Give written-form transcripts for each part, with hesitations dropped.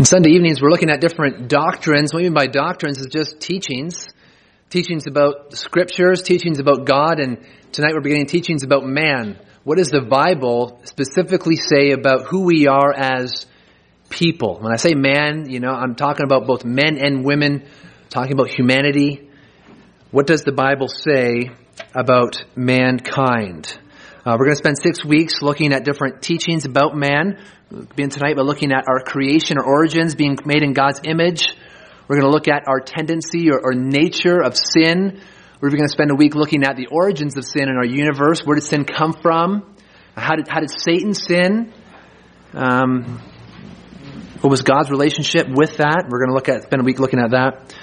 On Sunday evenings, we're looking at different doctrines. What I mean by doctrines is just teachings. Teachings about scriptures, teachings about God, and tonight we're beginning teachings about man. What does the Bible specifically say about who we are as people? When I say man, I'm talking about both men and women, talking about humanity. What does the Bible say about mankind? We're going to spend 6 weeks looking at different teachings about man. We'll begin tonight by looking at our creation or origins, being made in God's image. We're going to look at our tendency or nature of sin. We're going to spend a week looking at the origins of sin in our universe. Where did sin come from? How did Satan sin? What was God's relationship with that? We're going to spend a week looking at that.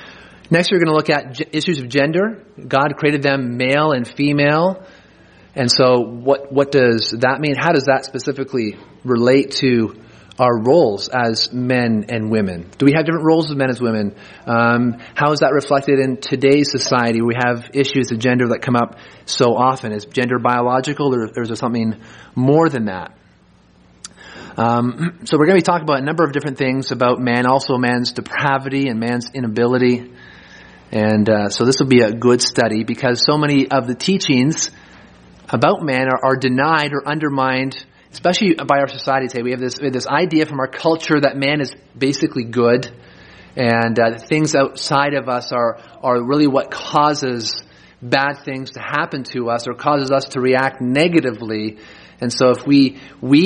Next, we're going to look at issues of gender. God created them male and female. And so what does that mean? How does that specifically relate to our roles as men and women? Do we have different roles as men as women? How is that reflected in today's society? We have issues of gender that come up so often. Is gender biological or is there something more than that? So we're going to be talking about a number of different things about man, also man's depravity and man's inability. And so this will be a good study because so many of the teachings about man are denied or undermined, especially by our society today. We have this idea from our culture that man is basically good, and things outside of us are really what causes bad things to happen to us or causes us to react negatively. And so if we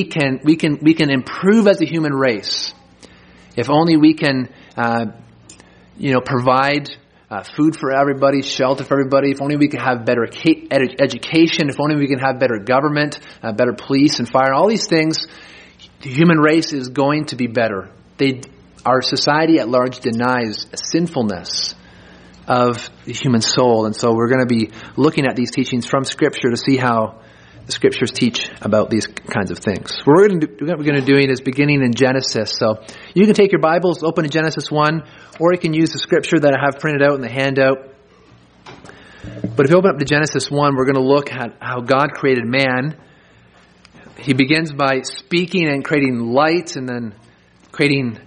can improve as a human race, if only we can provide food for everybody, shelter for everybody, if only we could have better education, if only we can have better government, better police and fire, all these things, the human race is going to be better. Our society at large denies sinfulness of the human soul. And so we're going to be looking at these teachings from Scripture to see how the Scriptures teach about these kinds of things. What we're going to do is beginning in Genesis. So you can take your Bibles, open to Genesis 1, or you can use the Scripture that I have printed out in the handout. But if you open up to Genesis 1, we're going to look at how God created man. He begins by speaking and creating light, and then creating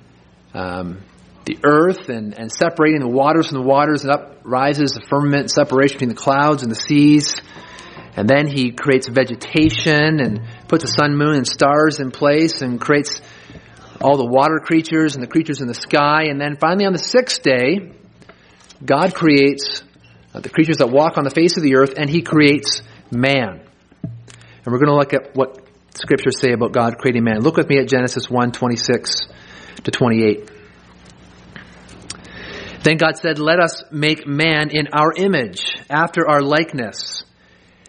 the earth and separating the waters from the waters, and up rises the firmament, separation between the clouds and the seas. And then he creates vegetation and puts the sun, moon, and stars in place and creates all the water creatures and the creatures in the sky. And then finally on the sixth day, God creates the creatures that walk on the face of the earth, and he creates man. And we're going to look at what Scriptures say about God creating man. Look with me at Genesis 1:26 to 28. Then God said, "Let us make man in our image, after our likeness.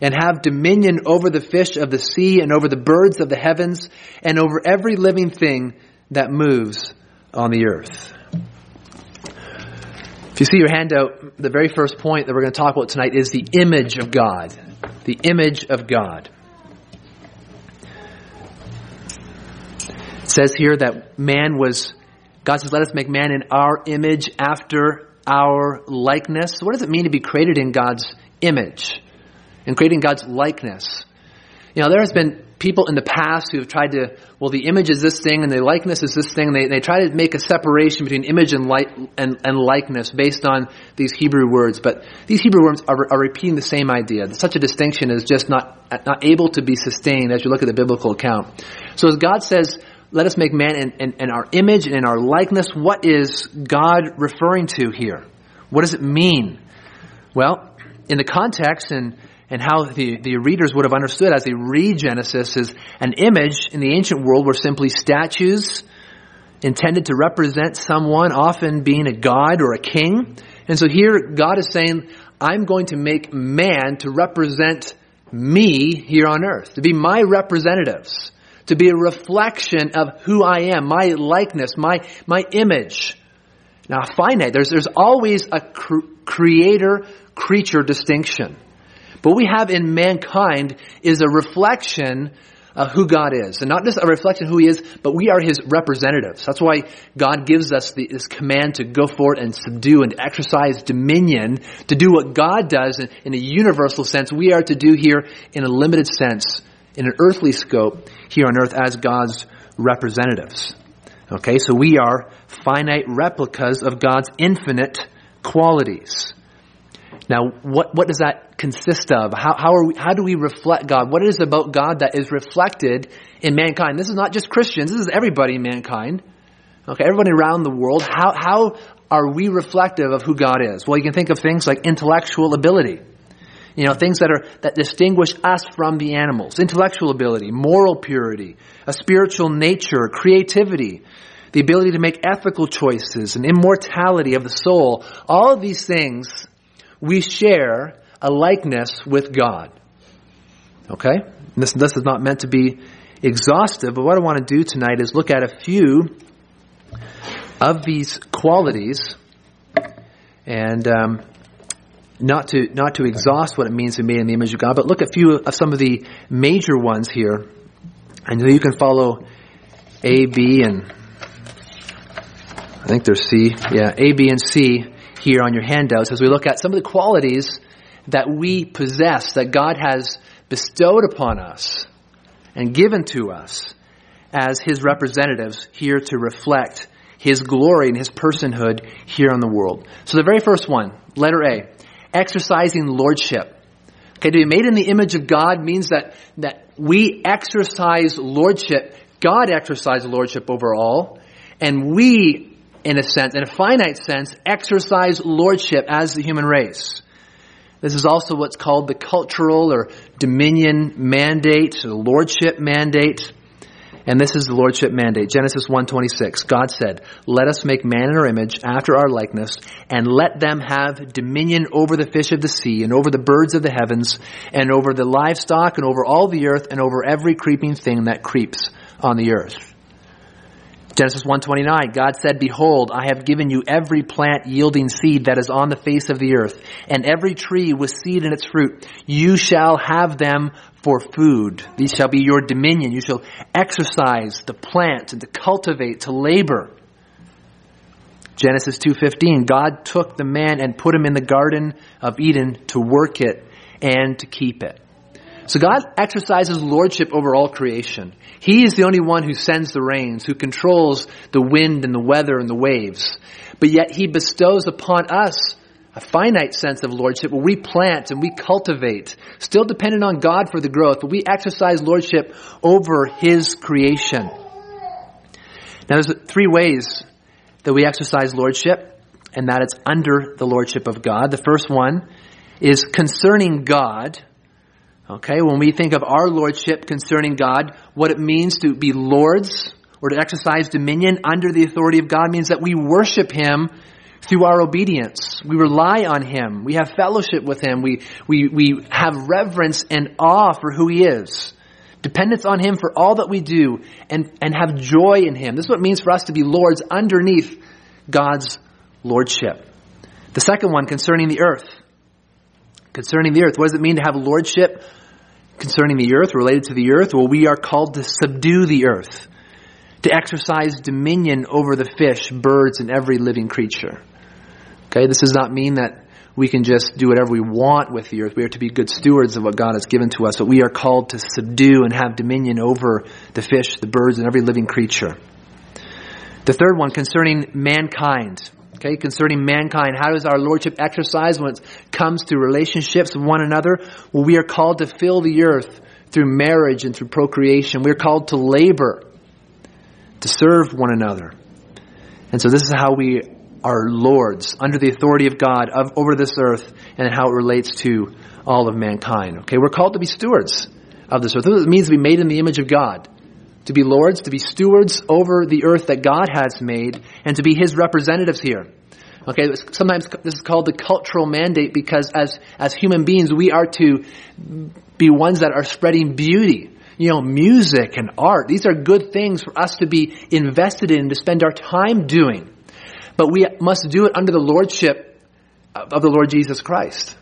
And have dominion over the fish of the sea, and over the birds of the heavens, and over every living thing that moves on the earth." If you see your handout, the very first point that we're going to talk about tonight is the image of God. The image of God. It says here that God says, "Let us make man in our image, after our likeness." What does it mean to be created in God's image? And creating God's likeness. There has been people in the past who have tried to, the image is this thing and the likeness is this thing. They try to make a separation between image and likeness based on these Hebrew words. But these Hebrew words are repeating the same idea. Such a distinction is just not able to be sustained as you look at the biblical account. So as God says, "Let us make man in our image and in our likeness," what is God referring to here? What does it mean? Well, in the context and how the readers would have understood as they read Genesis is an image in the ancient world were simply statues intended to represent someone, often being a god or a king. And so here God is saying, "I'm going to make man to represent me here on earth, to be my representatives, to be a reflection of who I am, my likeness, my image, Now, finite, there's always a creator-creature distinction. But we have in mankind is a reflection of who God is. And not just a reflection of who He is, but we are His representatives. That's why God gives us this command to go forth and subdue and exercise dominion, to do what God does in a universal sense. We are to do here in a limited sense, in an earthly scope, here on earth as God's representatives. Okay, so we are finite replicas of God's infinite qualities. Now, what does that consist of? How do we reflect God? What is about God that is reflected in mankind? This is not just Christians. This is everybody in mankind. Okay, everybody around the world. How are we reflective of who God is? Well, you can think of things like intellectual ability. You know, things that distinguish us from the animals. Intellectual ability, moral purity, a spiritual nature, creativity, the ability to make ethical choices, and immortality of the soul. All of these things, we share a likeness with God. Okay? And this is not meant to be exhaustive, but what I want to do tonight is look at a few of these qualities and not to exhaust what it means to be made in the image of God, but look at some of the major ones here. And you can follow A, B, and I think there's C. Yeah, A, B, and C here on your handouts as we look at some of the qualities that we possess, that God has bestowed upon us and given to us as His representatives here to reflect His glory and His personhood here on the world. So the very first one, letter A. Exercising lordship. Okay, to be made in the image of God means that we exercise lordship. God exercised lordship over all. And we, in a sense, in a finite sense, exercise lordship as the human race. This is also what's called the cultural or dominion mandate, the lordship mandate. And this is the lordship mandate. Genesis 1:26. God said, "Let us make man in our image, after our likeness, and let them have dominion over the fish of the sea, and over the birds of the heavens, and over the livestock, and over all the earth, and over every creeping thing that creeps on the earth." Genesis 1:29. God said, "Behold, I have given you every plant yielding seed that is on the face of the earth, and every tree with seed in its fruit. You shall have them for food. These shall be your dominion. You shall exercise to plant and to cultivate, to labor." Genesis 2:15, God took the man and put him in the Garden of Eden to work it and to keep it. So God exercises lordship over all creation. He is the only one who sends the rains, who controls the wind and the weather and the waves. But yet He bestows upon us a finite sense of lordship where we plant and we cultivate, still dependent on God for the growth, but we exercise lordship over His creation. Now there's three ways that we exercise lordship, and that it's under the lordship of God. The first one is concerning God. Okay, when we think of our lordship concerning God, what it means to be lords or to exercise dominion under the authority of God means that we worship Him through our obedience. We rely on Him. We have fellowship with Him. We have reverence and awe for who He is. Dependence on Him for all that we do, and have joy in Him. This is what it means for us to be lords underneath God's lordship. The second one, concerning the earth. Concerning the earth. What does it mean to have lordship concerning the earth, related to the earth? Well, we are called to subdue the earth, to exercise dominion over the fish, birds, and every living creature. Okay, this does not mean that we can just do whatever we want with the earth. We are to be good stewards of what God has given to us, but we are called to subdue and have dominion over the fish, the birds, and every living creature. The third one, concerning mankind. Okay, concerning mankind, how does our lordship exercise when it comes to relationships with one another? Well, we are called to fill the earth through marriage and through procreation. We're called to labor, to serve one another. And so this is how we are lords under the authority of God over this earth and how it relates to all of mankind. Okay, we're called to be stewards of this earth. This means to be made in the image of God, to be lords, to be stewards over the earth that God has made, and to be His representatives here. Okay, sometimes this is called the cultural mandate because as human beings, we are to be ones that are spreading beauty. You know, music and art. These are good things for us to be invested in, to spend our time doing. but we must do it under the lordship of the Lord Jesus Christ.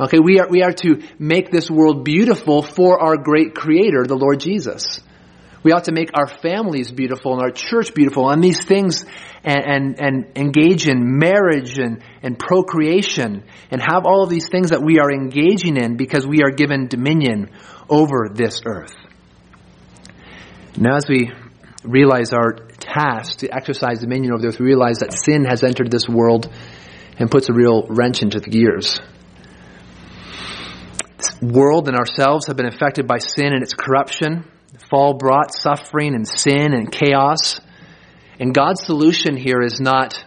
Okay, we are to make this world beautiful for our great Creator, the Lord Jesus. We ought to make our families beautiful and our church beautiful and these things and engage in marriage and procreation and have all of these things that we are engaging in because we are given dominion over this earth. Now as we realize our task to exercise dominion over the earth, we realize that sin has entered this world and puts a real wrench into the gears. This world and ourselves have been affected by sin and its corruption. Fall brought suffering and sin and chaos. And God's solution here is not,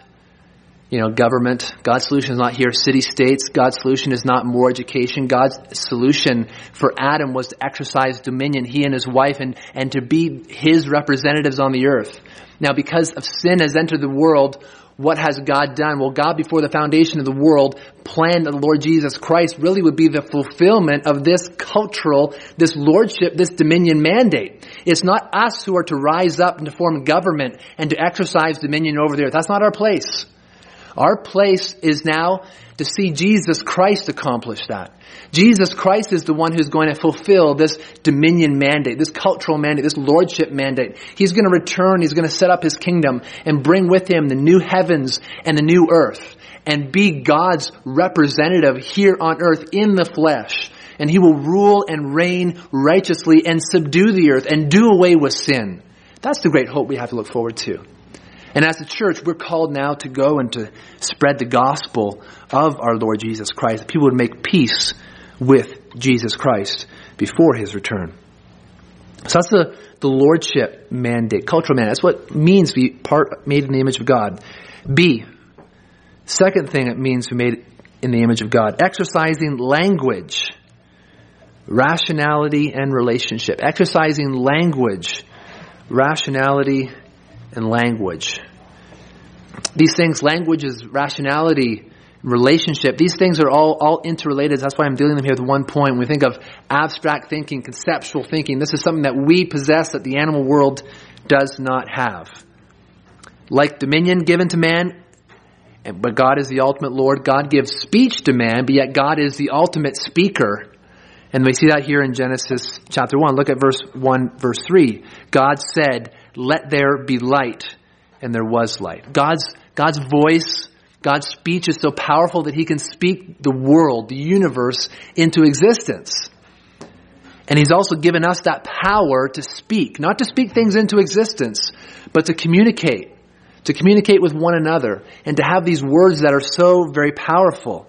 government. God's solution is not here, city-states. God's solution is not more education. God's solution for Adam was to exercise dominion, he and his wife, and to be his representatives on the earth. Now, because of sin has entered the world, what has God done? Well, God, before the foundation of the world, planned that the Lord Jesus Christ really would be the fulfillment of this cultural, this lordship, this dominion mandate. It's not us who are to rise up and to form government and to exercise dominion over the earth. That's not our place. Our place is now to see Jesus Christ accomplish that. Jesus Christ is the one who's going to fulfill this dominion mandate, this cultural mandate, this lordship mandate. He's going to return, he's going to set up his kingdom and bring with him the new heavens and the new earth and be God's representative here on earth in the flesh. And he will rule and reign righteously and subdue the earth and do away with sin. That's the great hope we have to look forward to. And as the church, we're called now to go and to spread the gospel of our Lord Jesus Christ. People would make peace with Jesus Christ before his return. So that's the lordship mandate, cultural mandate. That's what it means to be made in the image of God. B, second thing it means to be made in the image of God, exercising language, rationality, and relationship. Exercising language, rationality, and language. These things, language is rationality, relationship. These things are all interrelated. That's why I'm dealing them here with one point. When we think of abstract thinking, conceptual thinking, this is something that we possess that the animal world does not have. Like dominion given to man, but God is the ultimate Lord. God gives speech to man, but yet God is the ultimate speaker. And we see that here in Genesis chapter 1. Look at verse 1, verse 3. God said, "Let there be light," and there was light. God's voice, God's speech is so powerful that he can speak the world, the universe, into existence. And he's also given us that power to speak, not to speak things into existence, but to communicate with one another, and to have these words that are so very powerful.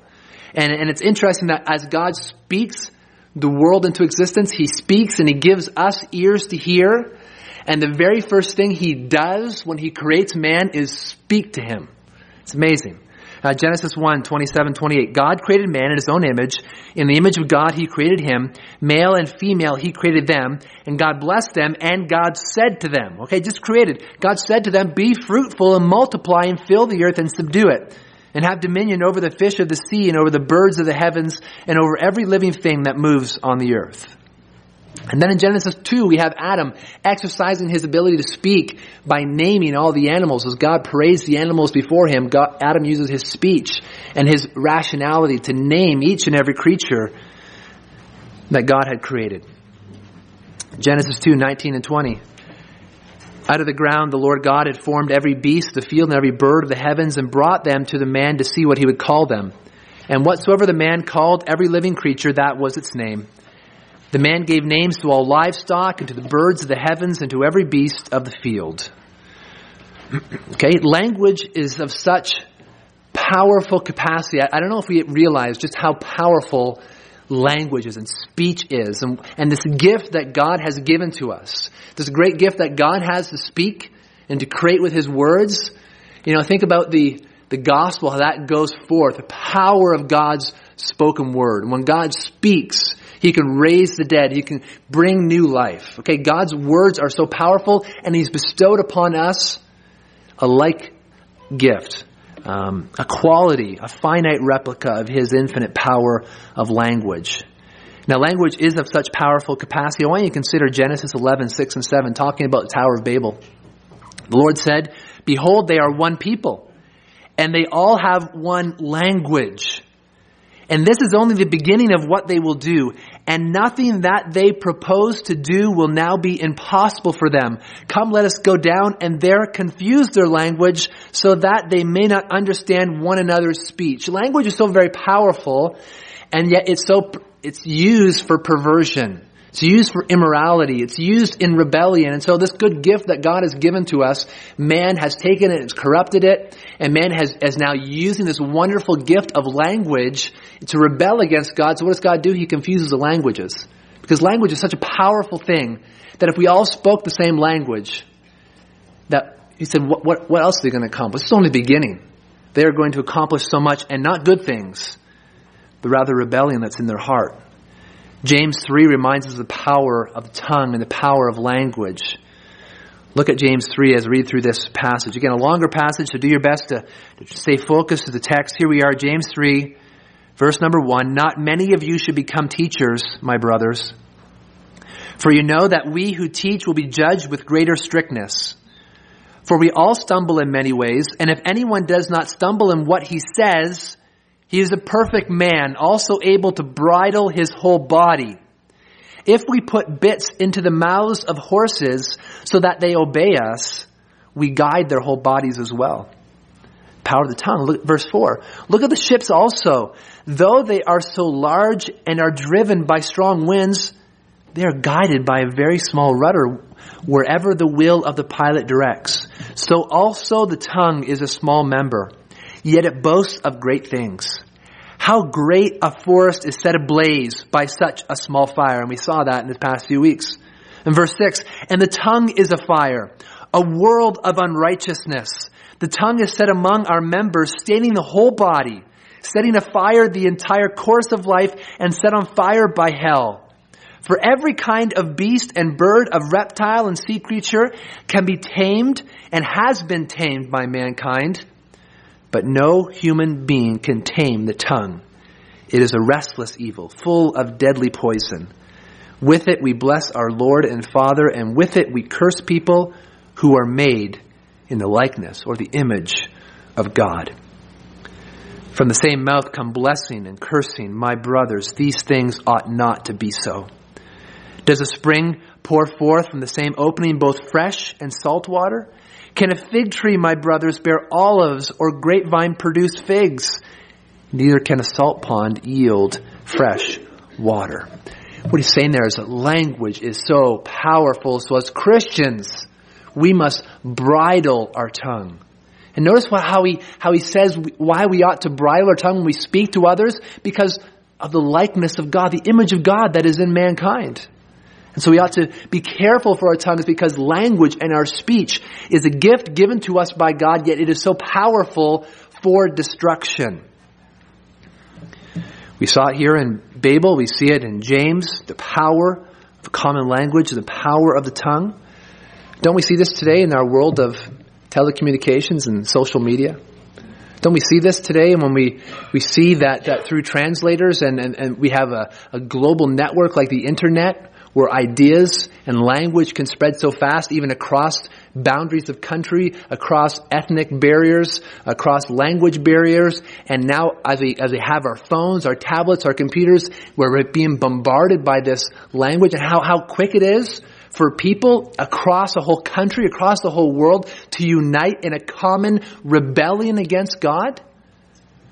And it's interesting that as God speaks the world into existence, he speaks and he gives us ears to hear. And the very first thing he does when he creates man is speak to him. It's amazing. Genesis 1, 27, 28. God created man in his own image. In the image of God, he created him. Male and female, he created them. And God blessed them, and God said to them. Okay, just created. God said to them, "Be fruitful and multiply and fill the earth and subdue it. And have dominion over the fish of the sea and over the birds of the heavens and over every living thing that moves on the earth." And then in Genesis 2, we have Adam exercising his ability to speak by naming all the animals. As God parades the animals before him, Adam uses his speech and his rationality to name each and every creature that God had created. Genesis 2, 19 and 20. "Out of the ground the Lord God had formed every beast, the field, and every bird of the heavens, and brought them to the man to see what he would call them. And whatsoever the man called every living creature, that was its name. The man gave names to all livestock, and to the birds of the heavens, and to every beast of the field." Okay, language is of such powerful capacity. I don't know if we realize just how powerful languages and speech is, and this gift that God has given to us, this great gift that God has to speak and to create with his words. Think about the gospel, how that goes forth, the power of God's spoken word. When God speaks, he can raise the dead, he can bring new life. Okay, God's words are so powerful, and he's bestowed upon us a like gift. A quality, a finite replica of his infinite power of language. Now, language is of such powerful capacity. I want you to consider Genesis 11, 6 and 7, talking about the Tower of Babel. The Lord said, "Behold, they are one people, and they all have one language. And this is only the beginning of what they will do. And nothing that they propose to do will now be impossible for them. Come, let us go down and there confuse their language so that they may not understand one another's speech. Language is so very powerful, and yet it's used for perversion. It's used for immorality. It's used in rebellion. And so this good gift that God has given to us, man has taken it and corrupted it. And man is now using this wonderful gift of language to rebel against God. So what does God do? He confuses the languages. Because language is such a powerful thing that if we all spoke the same language, that he said, what else are they going to accomplish? It's only the beginning. They are going to accomplish so much, and not good things, but rather rebellion that's in their heart. James 3 reminds us of the power of the tongue and the power of language. Look at James 3 as we read through this passage. Again, a longer passage, so do your best to stay focused to the text. Here we are, James 3, verse number 1. Not many of you should become teachers, my brothers, for you know that we who teach will be judged with greater strictness. For we all stumble in many ways, and if anyone does not stumble in what he says, he is a perfect man, also able to bridle his whole body. If we put bits into the mouths of horses so that they obey us, we guide their whole bodies as well. Power of the tongue. Look at verse 4. Look at the ships also. Though they are so large and are driven by strong winds, they are guided by a very small rudder wherever the will of the pilot directs. So also the tongue is a small member, yet it boasts of great things. How great a forest is set ablaze by such a small fire. And we saw that in the past few weeks. In verse 6, and the tongue is a fire, a world of unrighteousness. The tongue is set among our members, staining the whole body, setting afire the entire course of life, and set on fire by hell. For every kind of beast and bird, of reptile and sea creature can be tamed and has been tamed by mankind. But no human being can tame the tongue. It is a restless evil, full of deadly poison. With it we bless our Lord and Father, and with it we curse people who are made in the likeness or the image of God. From the same mouth come blessing and cursing. My brothers, these things ought not to be so. Does a spring pour forth from the same opening both fresh and salt water? Can a fig tree, my brothers, bear olives, or grapevine produce figs? Neither can a salt pond yield fresh water. What he's saying there is that language is so powerful. So as Christians, we must bridle our tongue. And notice how he says why we ought to bridle our tongue when we speak to others, because of the likeness of God, the image of God that is in mankind. And so we ought to be careful for our tongues, because language and our speech is a gift given to us by God, yet it is so powerful for destruction. We saw it here in Babel. We see it in James, the power of common language and the power of the tongue. Don't we see this today in our world of telecommunications and social media? Don't we see this today? And when we see that through translators and we have a global network like the internet, where ideas and language can spread so fast, even across boundaries of country, across ethnic barriers, across language barriers. And now as we have our phones, our tablets, our computers, where we're being bombarded by this language, and how quick it is for people across a whole country, across the whole world, to unite in a common rebellion against God.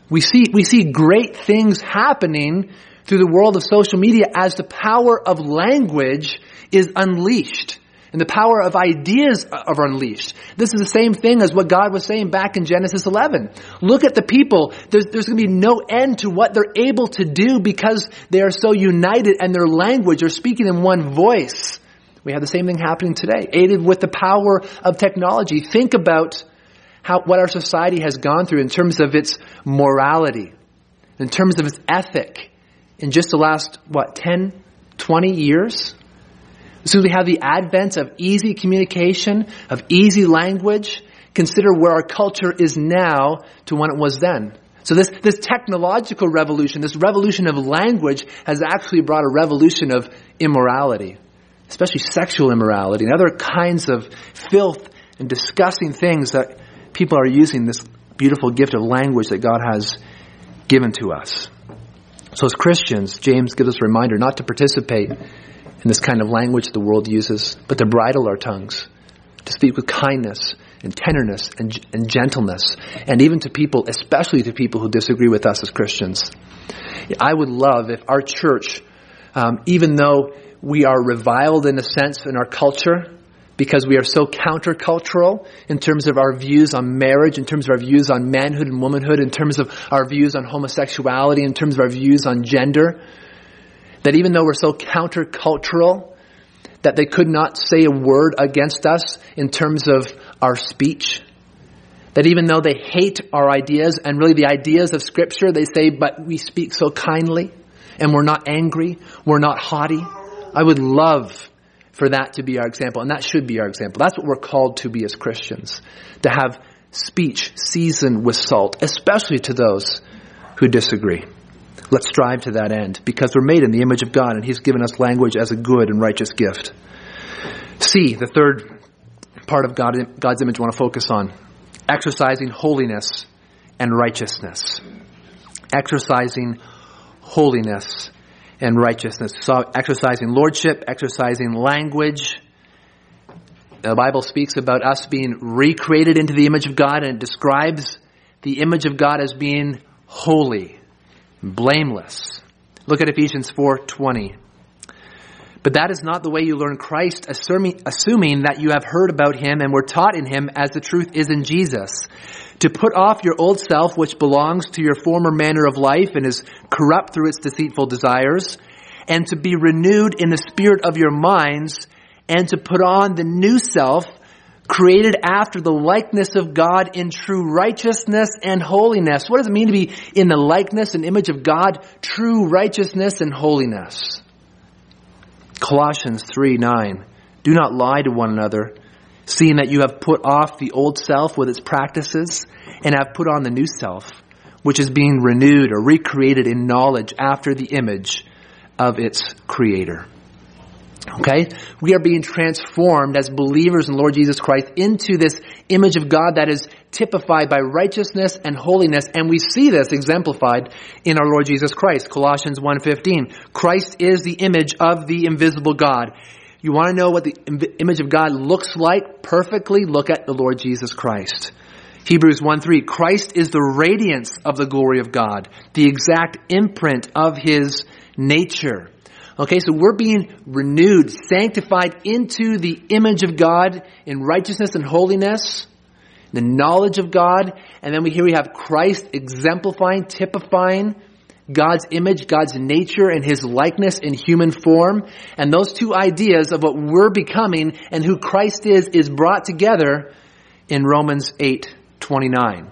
We see great things happening through the world of social media as the power of language is unleashed and the power of ideas are unleashed. This is the same thing as what God was saying back in Genesis 11. Look at the people. There's going to be no end to what they're able to do because they are so united and their language are speaking in one voice. We have the same thing happening today, aided with the power of technology. Think about what our society has gone through in terms of its morality, in terms of its ethic. In just the last, 10, 20 years? So we have the advent of easy communication, of easy language. Consider where our culture is now to when it was then. So this technological revolution, this revolution of language, has actually brought a revolution of immorality, especially sexual immorality and other kinds of filth and disgusting things that people are using this beautiful gift of language that God has given to us. So as Christians, James gives us a reminder not to participate in this kind of language the world uses, but to bridle our tongues, to speak with kindness and tenderness and gentleness, and even to people, especially to people who disagree with us as Christians. I would love if our church, even though we are reviled in a sense in our culture, because we are so countercultural in terms of our views on marriage, in terms of our views on manhood and womanhood, in terms of our views on homosexuality, in terms of our views on gender, that even though we're so countercultural, that they could not say a word against us in terms of our speech. That even though they hate our ideas and really the ideas of Scripture, they say, but we speak so kindly and we're not angry, we're not haughty. I would love for that to be our example. And that should be our example. That's what we're called to be as Christians. To have speech seasoned with salt, especially to those who disagree. Let's strive to that end, because we're made in the image of God and He's given us language as a good and righteous gift. C, the third part of God's image I want to focus on. Exercising holiness and righteousness. Exercising holiness and righteousness. So exercising lordship, exercising language. The Bible speaks about us being recreated into the image of God, and it describes the image of God as being holy, blameless. Look at Ephesians 4:20. But that is not the way you learn Christ, assuming that you have heard about Him and were taught in Him, as the truth is in Jesus, to put off your old self, which belongs to your former manner of life and is corrupt through its deceitful desires, and to be renewed in the spirit of your minds, and to put on the new self, created after the likeness of God in true righteousness and holiness. What does it mean to be in the likeness and image of God? True righteousness and holiness. Colossians 3:9. Do not lie to one another, seeing that you have put off the old self with its practices and have put on the new self, which is being renewed or recreated in knowledge after the image of its creator. Okay? We are being transformed as believers in Lord Jesus Christ into this image of God that is typified by righteousness and holiness, and we see this exemplified in our Lord Jesus Christ. Colossians 1:15. Christ is the image of the invisible God. You want to know what the image of God looks like perfectly? Look at the Lord Jesus Christ. Hebrews 1:3. Christ is the radiance of the glory of God, the exact imprint of His nature. Okay, so we're being renewed, sanctified into the image of God in righteousness and holiness, the knowledge of God, and then here we have Christ exemplifying, typifying God's image, God's nature, and His likeness in human form. And those two ideas of what we're becoming and who Christ is brought together in Romans 8:29.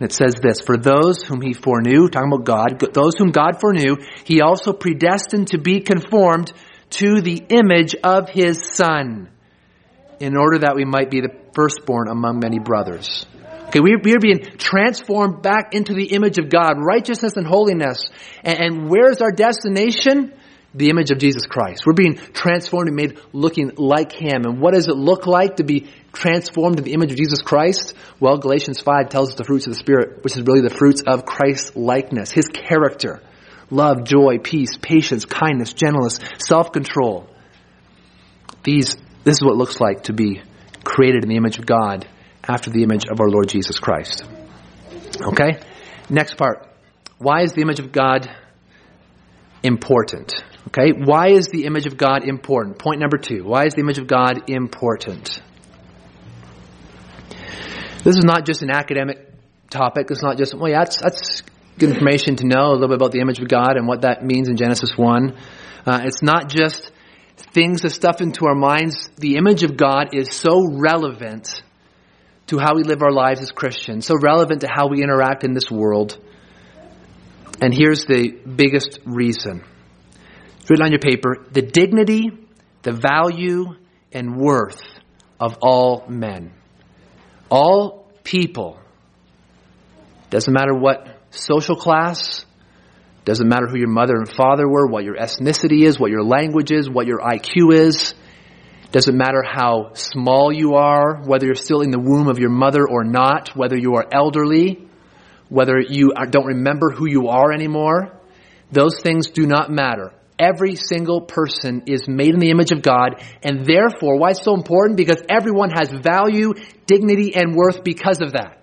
It says this, for those whom He foreknew, talking about God, those whom God foreknew, He also predestined to be conformed to the image of His Son, in order that we might be the firstborn among many brothers. Okay, we are being transformed back into the image of God, righteousness and holiness. And where's our destination? The image of Jesus Christ. We're being transformed and made looking like Him. And what does it look like to be transformed in the image of Jesus Christ? Well, Galatians 5 tells us the fruits of the Spirit, which is really the fruits of Christ's likeness, His character, love, joy, peace, patience, kindness, gentleness, self-control. This is what it looks like to be created in the image of God after the image of our Lord Jesus Christ. Okay? Next part. Why is the image of God important? Okay, why is the image of God important? Point number 2. Why is the image of God important? This is not just an academic topic. It's not just, well, yeah, that's good information to know a little bit about the image of God and what that means in Genesis 1. It's not just things to stuff into our minds. The image of God is so relevant to how we live our lives as Christians, so relevant to how we interact in this world. And here's the biggest reason. It's written on your paper. The dignity, the value, and worth of all men. All people. Doesn't matter what social class. Doesn't matter who your mother and father were, what your ethnicity is, what your language is, what your IQ is. Doesn't matter how small you are, whether you're still in the womb of your mother or not, whether you are elderly, whether you don't remember who you are anymore. Those things do not matter. Every single person is made in the image of God, and therefore, why it's so important? Because everyone has value, dignity, and worth because of that.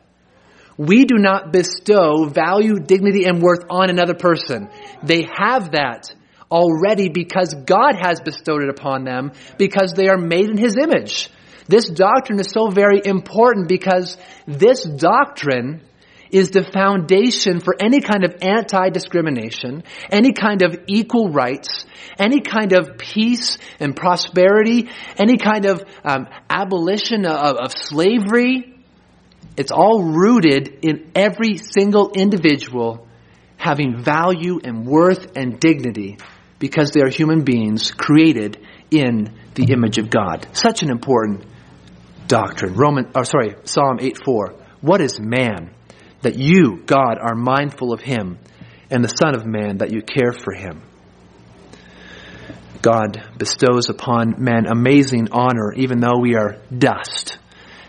We do not bestow value, dignity, and worth on another person. They have that already because God has bestowed it upon them, because they are made in His image. This doctrine is so very important because this doctrine is the foundation for any kind of anti-discrimination, any kind of equal rights, any kind of peace and prosperity, any kind of abolition of slavery. It's all rooted in every single individual having value and worth and dignity because they are human beings created in the image of God. Such an important doctrine. Psalm 8:4. What is man that you, God, are mindful of him, and the Son of Man that you care for him? God bestows upon man amazing honor, even though we are dust.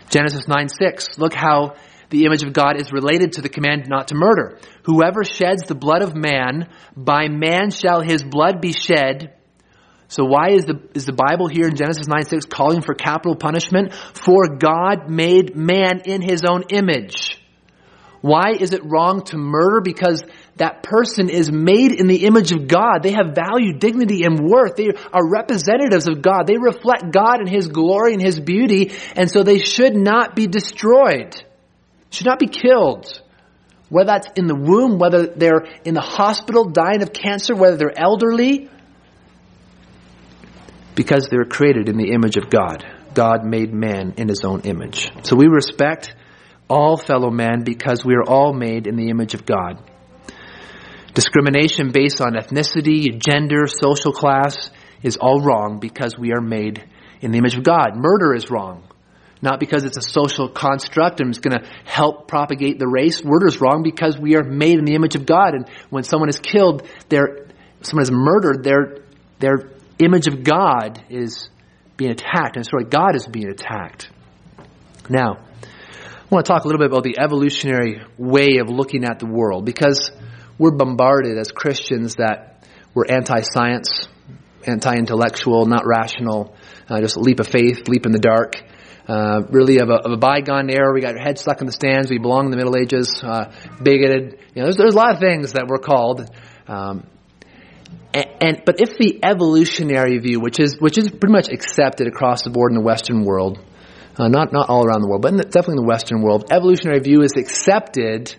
Genesis 9:6. Look how the image of God is related to the command not to murder. Whoever sheds the blood of man, by man shall his blood be shed. So why is the Bible here in Genesis 9:6 calling for capital punishment? For God made man in his own image. Why is it wrong to murder? Because that person is made in the image of God. They have value, dignity, and worth. They are representatives of God. They reflect God and His glory and His beauty. And so they should not be destroyed. Should not be killed. Whether that's in the womb, whether they're in the hospital dying of cancer, whether they're elderly. Because they were created in the image of God. God made man in His own image. So we respect all fellow man because we are all made in the image of God. Discrimination based on ethnicity, gender, social class is all wrong because we are made in the image of God. Murder is wrong, not because it's a social construct and it's going to help propagate the race. Murder is wrong because we are made in the image of God. And when someone is killed, someone is murdered, their image of God is being attacked. And it's really God is being attacked. Now, I want to talk a little bit about the evolutionary way of looking at the world, because we're bombarded as Christians that we're anti-science, anti-intellectual, not rational, just leap of faith, leap in the dark, really of a bygone era. We got our heads stuck in the stands. We belong in the Middle Ages, bigoted. You know, there's a lot of things that we're called. But if the evolutionary view, which is pretty much accepted across the board in the Western world, not all around the world, but definitely in the Western world, evolutionary view is accepted.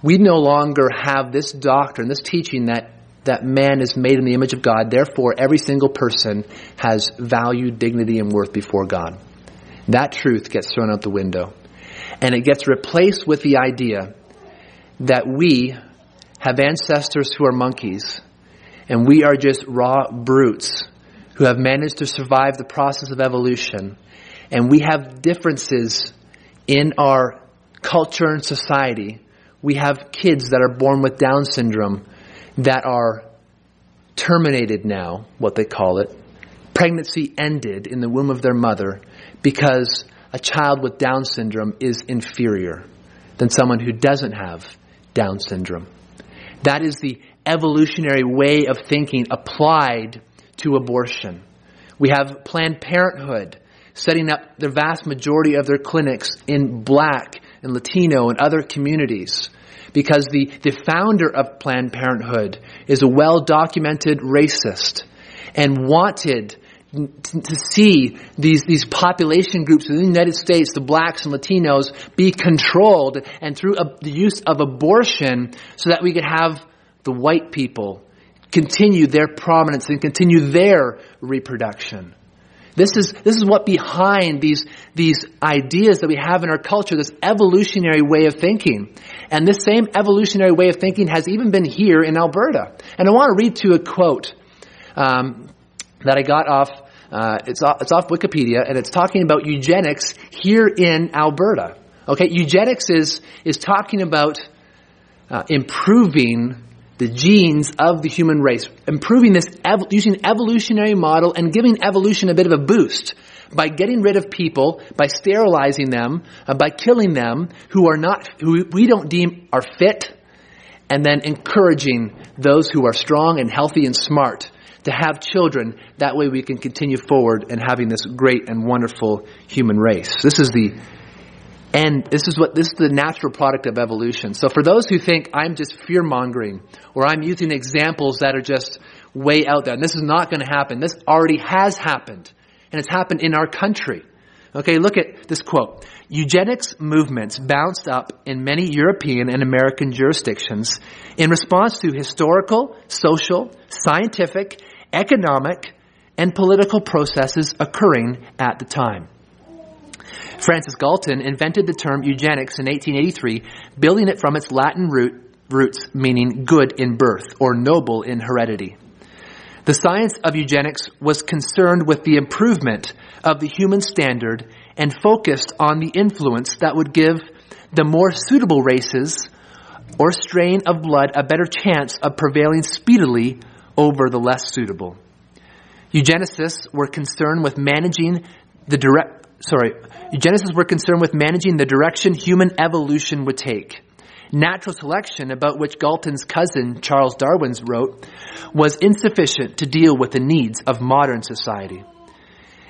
We no longer have this doctrine, this teaching that man is made in the image of God. Therefore, every single person has value, dignity, and worth before God. That truth gets thrown out the window. And it gets replaced with the idea that we have ancestors who are monkeys, and we are just raw brutes who have managed to survive the process of evolution. And we have differences in our culture and society. We have kids that are born with Down syndrome that are terminated now, what they call it. Pregnancy ended in the womb of their mother because a child with Down syndrome is inferior than someone who doesn't have Down syndrome. That is the evolutionary way of thinking applied to abortion. We have Planned Parenthood setting up the vast majority of their clinics in Black and Latino and other communities, because the founder of Planned Parenthood is a well-documented racist and wanted to see these population groups in the United States, the Blacks and Latinos, be controlled, and through the use of abortion so that we could have the white people continue their prominence and continue their reproduction. This is what behind these ideas that we have in our culture, this evolutionary way of thinking. And this same evolutionary way of thinking has even been here in Alberta. And I want to read to you a quote that I got off, it's off Wikipedia, and it's talking about eugenics here in Alberta. Okay, eugenics is talking about improving the genes of the human race, improving this using evolutionary model and giving evolution a bit of a boost by getting rid of people, by sterilizing them, by killing them who we don't deem are fit, and then encouraging those who are strong and healthy and smart to have children. That way we can continue forward in having this great and wonderful human race. This is the natural product of evolution. So for those who think I'm just fear-mongering, or I'm using examples that are just way out there, and this is not going to happen, this already has happened. And it's happened in our country. Okay, look at this quote. Eugenics movements bounced up in many European and American jurisdictions in response to historical, social, scientific, economic, and political processes occurring at the time. Francis Galton invented the term eugenics in 1883, building it from its Latin roots meaning good in birth or noble in heredity. The science of eugenics was concerned with the improvement of the human standard and focused on the influence that would give the more suitable races or strain of blood a better chance of prevailing speedily over the less suitable. Eugenicists were concerned with managing the direction human evolution would take. Natural selection, about which Galton's cousin Charles Darwin wrote, was insufficient to deal with the needs of modern society.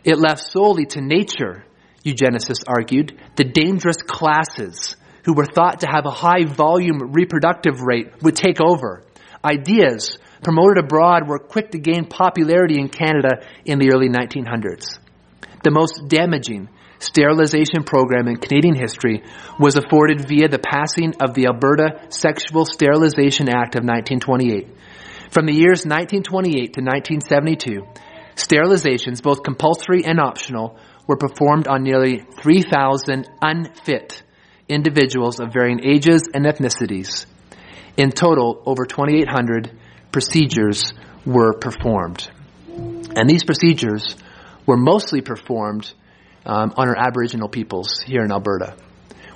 It left solely to nature, eugenicists argued, the dangerous classes who were thought to have a high volume reproductive rate would take over. Ideas promoted abroad were quick to gain popularity in Canada in the early 1900s. The most damaging sterilization program in Canadian history was afforded via the passing of the Alberta Sexual Sterilization Act of 1928. From the years 1928 to 1972, sterilizations, both compulsory and optional, were performed on nearly 3,000 unfit individuals of varying ages and ethnicities. In total, over 2,800 procedures were performed. And these procedures were mostly performed on our Aboriginal peoples here in Alberta.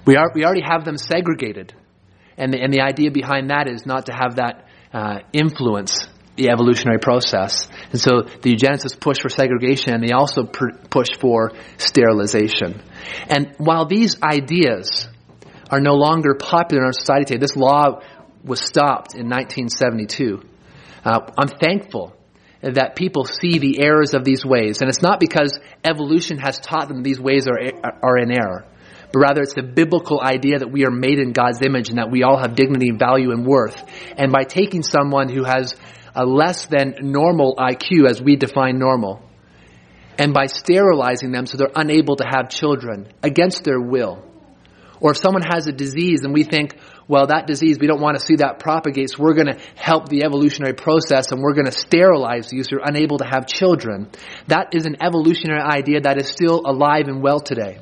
We already have them segregated. And the idea behind that is not to have that influence the evolutionary process. And so the eugenicists push for segregation, and they also push for sterilization. And while these ideas are no longer popular in our society today, this law was stopped in 1972. I'm thankful that people see the errors of these ways. And it's not because evolution has taught them these ways are in error, but rather it's the biblical idea that we are made in God's image and that we all have dignity, value, and worth. And by taking someone who has a less than normal IQ, as we define normal, and by sterilizing them so they're unable to have children against their will, or if someone has a disease and we think, well, that disease, we don't want to see that propagate, so we're going to help the evolutionary process and we're going to sterilize you so you're unable to have children. That is an evolutionary idea that is still alive and well today.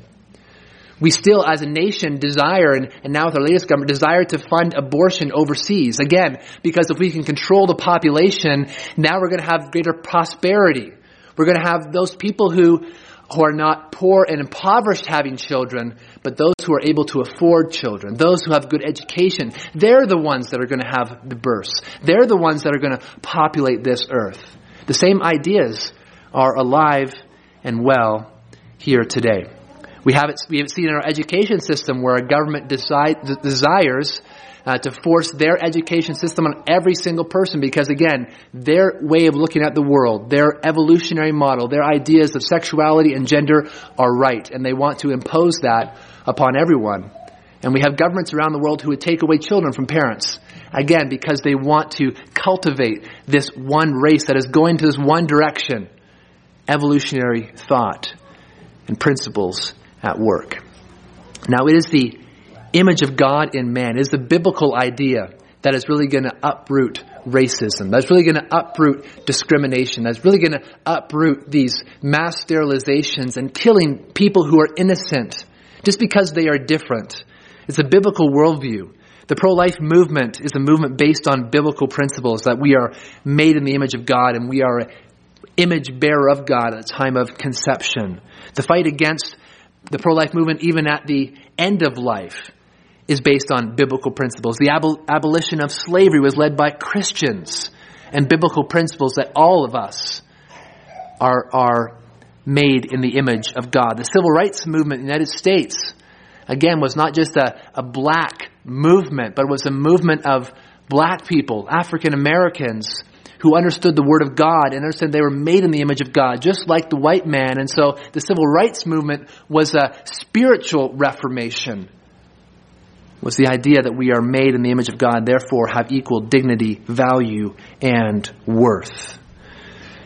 We still, as a nation, desire, and now with our latest government, desire to fund abortion overseas. Again, because if we can control the population, now we're going to have greater prosperity. We're going to have those people who are not poor and impoverished having children, but those who are able to afford children, those who have good education, they're the ones that are going to have the births. They're the ones that are going to populate this earth. The same ideas are alive and well here today. We have seen in our education system where a government desires to force their education system on every single person because, again, their way of looking at the world, their evolutionary model, their ideas of sexuality and gender are right, and they want to impose that upon everyone. And we have governments around the world who would take away children from parents, again, because they want to cultivate this one race that is going to this one direction, evolutionary thought and principles at work. Now, it is the image of God in man is the biblical idea that is really going to uproot racism. That's really going to uproot discrimination. That's really going to uproot these mass sterilizations and killing people who are innocent just because they are different. It's a biblical worldview. The pro-life movement is a movement based on biblical principles that we are made in the image of God and we are an image bearer of God at the time of conception. The fight against the pro-life movement, even at the end of life, is based on biblical principles. The abolition of slavery was led by Christians and biblical principles that all of us are made in the image of God. The civil rights movement in the United States, again, was not just a black movement, but was a movement of black people, African Americans, who understood the Word of God and understood they were made in the image of God, just like the white man. And so the civil rights movement was a spiritual reformation. It was the idea that we are made in the image of God, therefore have equal dignity, value, and worth.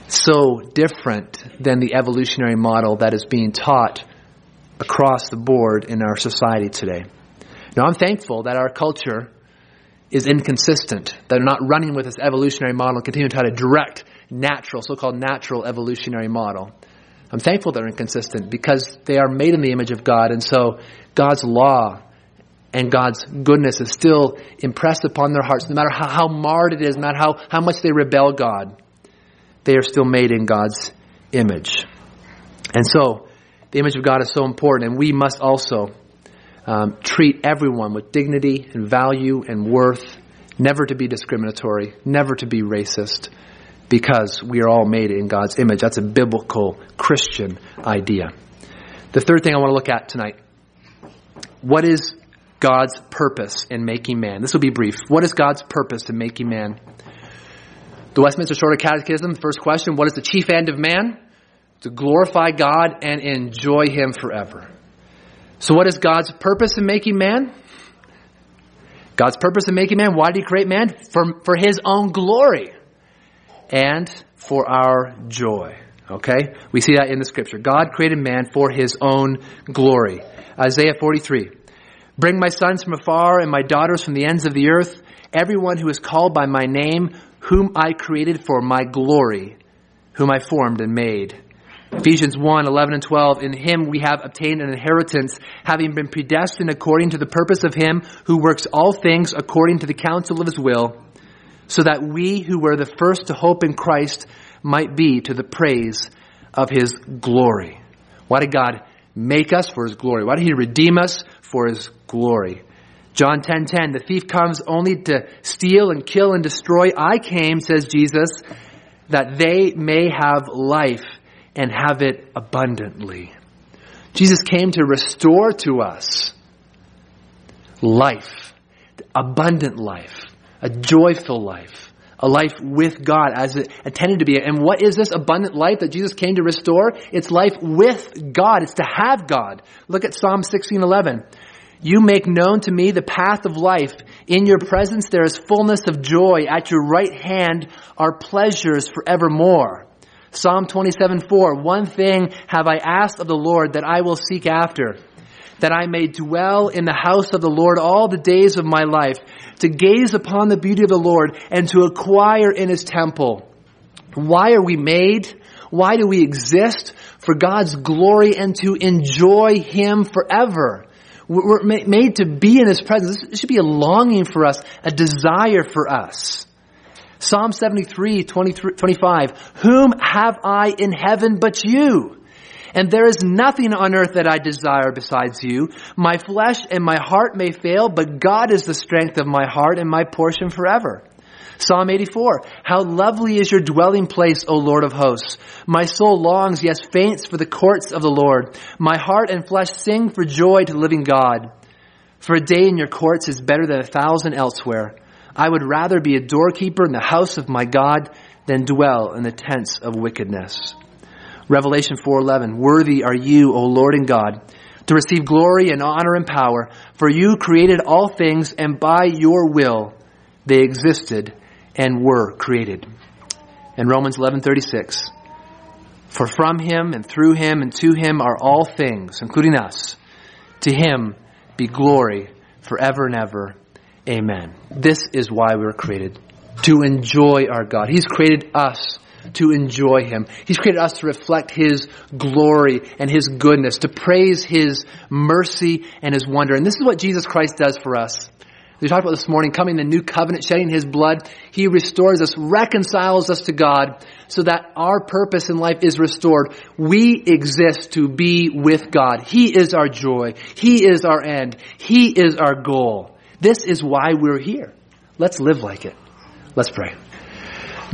So different than the evolutionary model that is being taught across the board in our society today. Now, I'm thankful that our culture is inconsistent. They're not running with this evolutionary model, continuing to try to direct natural, so-called natural evolutionary model. I'm thankful they're inconsistent because they are made in the image of God, and so God's law and God's goodness is still impressed upon their hearts, no matter how marred it is, no matter how much they rebel God. They are still made in God's image. And so the image of God is so important, and we must also treat everyone with dignity and value and worth, never to be discriminatory, never to be racist, because we are all made in God's image. That's a biblical Christian idea. The third thing I want to look at tonight, what is God's purpose in making man? This will be brief. What is God's purpose in making man? The Westminster Shorter Catechism, the first question, what is the chief end of man? To glorify God and enjoy Him forever. So what is God's purpose in making man? God's purpose in making man, why did He create man? For His own glory and for our joy. Okay? We see that in the Scripture. God created man for His own glory. Isaiah 43. Bring my sons from afar and my daughters from the ends of the earth, everyone who is called by my name, whom I created for my glory, whom I formed and made. Ephesians 1:11-12, in Him we have obtained an inheritance, having been predestined according to the purpose of Him who works all things according to the counsel of His will, so that we who were the first to hope in Christ might be to the praise of His glory. Why did God make us? For His glory. Why did He redeem us? For His glory. John 10:10, the thief comes only to steal and kill and destroy. I came, says Jesus, that they may have life and have it abundantly. Jesus came to restore to us life, abundant life, a joyful life, a life with God as it intended to be. And what is this abundant life that Jesus came to restore? It's life with God. It's to have God. Look at Psalm 16:11. You make known to me the path of life. In your presence there is fullness of joy. At your right hand are pleasures forevermore. Psalm 27:4, one thing have I asked of the Lord that I will seek after, that I may dwell in the house of the Lord all the days of my life, to gaze upon the beauty of the Lord and to acquire in His temple. Why are we made? Why do we exist? For God's glory and to enjoy Him forever. We're made to be in His presence. This should be a longing for us, a desire for us. Psalm 73:25, whom have I in heaven but you? And there is nothing on earth that I desire besides you. My flesh and my heart may fail, but God is the strength of my heart and my portion forever. Psalm 84, how lovely is your dwelling place, O Lord of hosts. My soul longs, yes, faints for the courts of the Lord. My heart and flesh sing for joy to the living God. For a day in your courts is better than 1,000 elsewhere. I would rather be a doorkeeper in the house of my God than dwell in the tents of wickedness. Revelation 4:11, worthy are you, O Lord and God, to receive glory and honor and power, for you created all things, and by your will they existed and were created. And Romans 11:36, for from Him and through Him and to Him are all things, including us. To Him be glory forever and ever. Amen. This is why we were created, to enjoy our God. He's created us to enjoy Him. He's created us to reflect His glory and His goodness, to praise His mercy and His wonder. And this is what Jesus Christ does for us. We talked about this morning, coming in the new covenant, shedding his blood. He restores us, reconciles us to God so that our purpose in life is restored. We exist to be with God. He is our joy. He is our end. He is our goal. This is why we're here. Let's live like it. Let's pray.